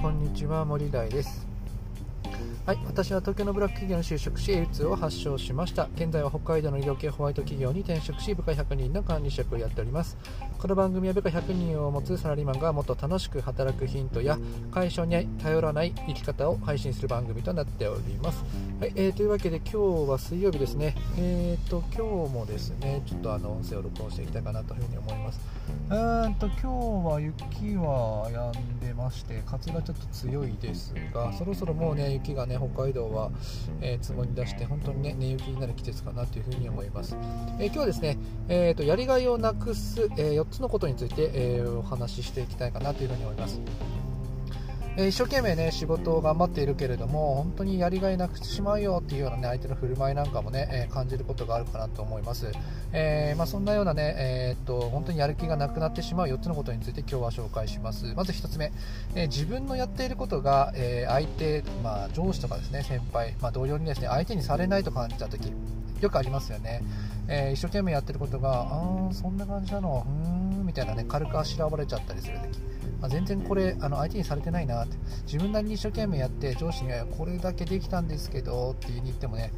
こんにちは、森大です。はい、私は東京のブラック企業に就職し、A2 を発症しました。現在は北海道の医療系ホワイト企業に転職し、部下100人の管理職をやっております。この番組は部下100人を持つサラリーマンがもっと楽しく働くヒントや会社に頼らない生き方を配信する番組となっております。はい、というわけで今日は水曜日ですね。今日もですね、ちょっと音声を録音していきたいかなというふうに思います。今日は雪はやんでまして、風がちょっと強いですが、そろそろもうね、雪がね、北海道は、積もり出して本当にね、寝雪になる季節かなというふうに思います。今日はですね、やりがいをなくす、4つのことについて、お話ししていきたいかなというふうに思います。一生懸命ね、仕事を頑張っているけれども、本当にやりがいなくしてしまうよっていうようなね、相手の振る舞いなんかもね、感じることがあるかなと思います。そんなようなね、本当にやる気がなくなってしまう4つのことについて今日は紹介します。まず1つ目、自分のやっていることが、相手、上司とかですね、先輩、同僚にですね、相手にされないと感じたとき、よくありますよね。一生懸命やってることが、そんな感じなの、みたいなね、軽くあしらわれちゃったりするとき、全然これ相手にされてないなって、自分なりに一生懸命やって、上司にはこれだけできたんですけどって言ってもね、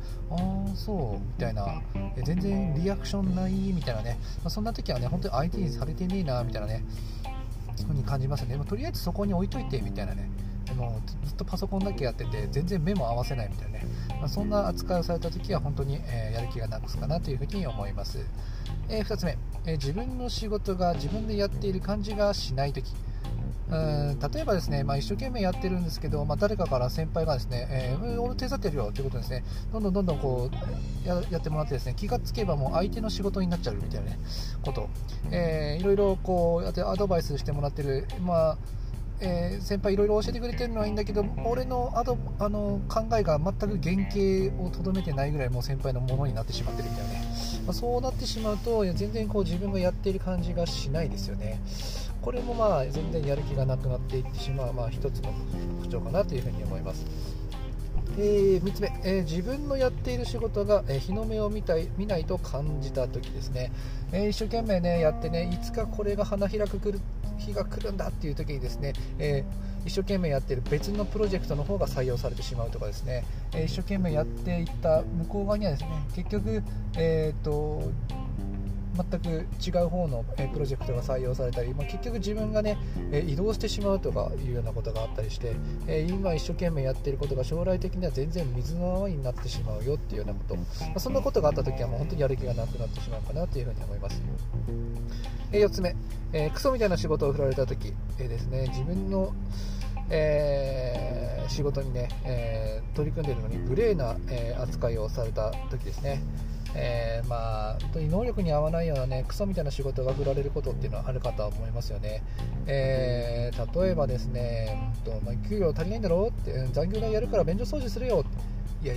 そうみたいな、全然リアクションないみたいなね、そんな時はね、本当に相手にされてねえなみたいなね、そうに感じますね。とりあえずそこに置いといてみたいなね、ずっとパソコンだけやってて全然目も合わせないみたいなね、そんな扱いをされた時は本当に、やる気がなくすかなというふうに思います。2つ目、自分の仕事が自分でやっている感じがしない時、例えばですね、一生懸命やってるんですけど、誰かから先輩がですね、俺手伝ってるよということですね、どんどんこう やってもらってですね、気がつけばもう相手の仕事になっちゃうみたいな、ね、こと、いろいろこうやってアドバイスしてもらってる、先輩いろいろ教えてくれてるのはいいんだけど、俺の考えが全く原型をとどめてないぐらいもう先輩のものになってしまってるみたいなね、そうなってしまうと全然こう自分がやっている感じがしないですよね。これも全然やる気がなくなっていってしまう、一つの特徴かなというふうに思います。3つ目、自分のやっている仕事が、日の目を見ないと感じた時ですね。一生懸命ねやってね、いつかこれが花開く日が来るんだっていう時にですね、一生懸命やっている別のプロジェクトの方が採用されてしまうとかですね、一生懸命やっていった向こう側にはですね、結局全く違う方のプロジェクトが採用されたり、結局自分がね移動してしまうとかいうようなことがあったりして、今一生懸命やっていることが将来的には全然水の泡になってしまうよっていうようなこと、そんなことがあった時はもう本当にやる気がなくなってしまうかなというふうに思います。4つ目、クソみたいな仕事を振られた時ですね、自分の仕事にね、取り組んでいるのに無礼な、扱いをされた時ですね。本当に能力に合わないようなね、クソみたいな仕事が振られることっていうのはあるかと思いますよね。例えばですね、給料足りないんだろうって、残業代やるから便所掃除するよ、いや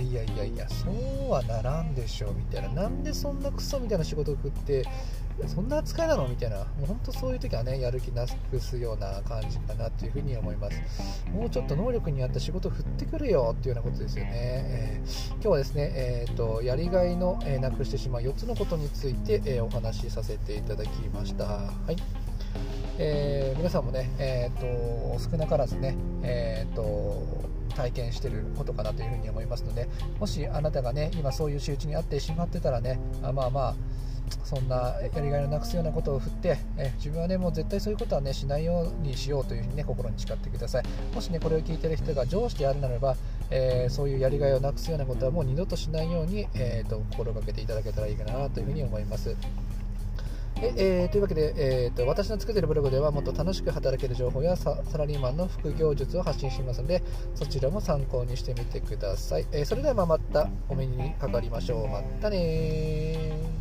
そうはならんでしょみたいな、なんでそんなクソみたいな仕事を食ってそんな扱いなのみたいな、もう本当そういう時はね、やる気なくすような感じかなというふうに思います。もうちょっと能力に合った仕事を振ってくるよっていうようなことですよね。今日はですね、やりがいの、なくしてしまう4つのことについて、お話しさせていただきました。はい。皆さんもね、少なからずね、体験していることかなというふうに思いますので、もしあなたがね、今そういう仕打ちにあってしまってたらね、そんなやりがいのなくすようなことを振って、自分はね、もう絶対そういうことはね、しないようにしようというふうにね、心に誓ってください。もしね、これを聞いている人が上司であるならば、そういうやりがいをなくすようなことはもう二度としないように、心がけていただけたらいいかなというふうに思います。というわけで、私の作っているブログではもっと楽しく働ける情報や サラリーマンの副業術を発信していますので、そちらも参考にしてみてください。それではまたお目にかかりましょう。またね。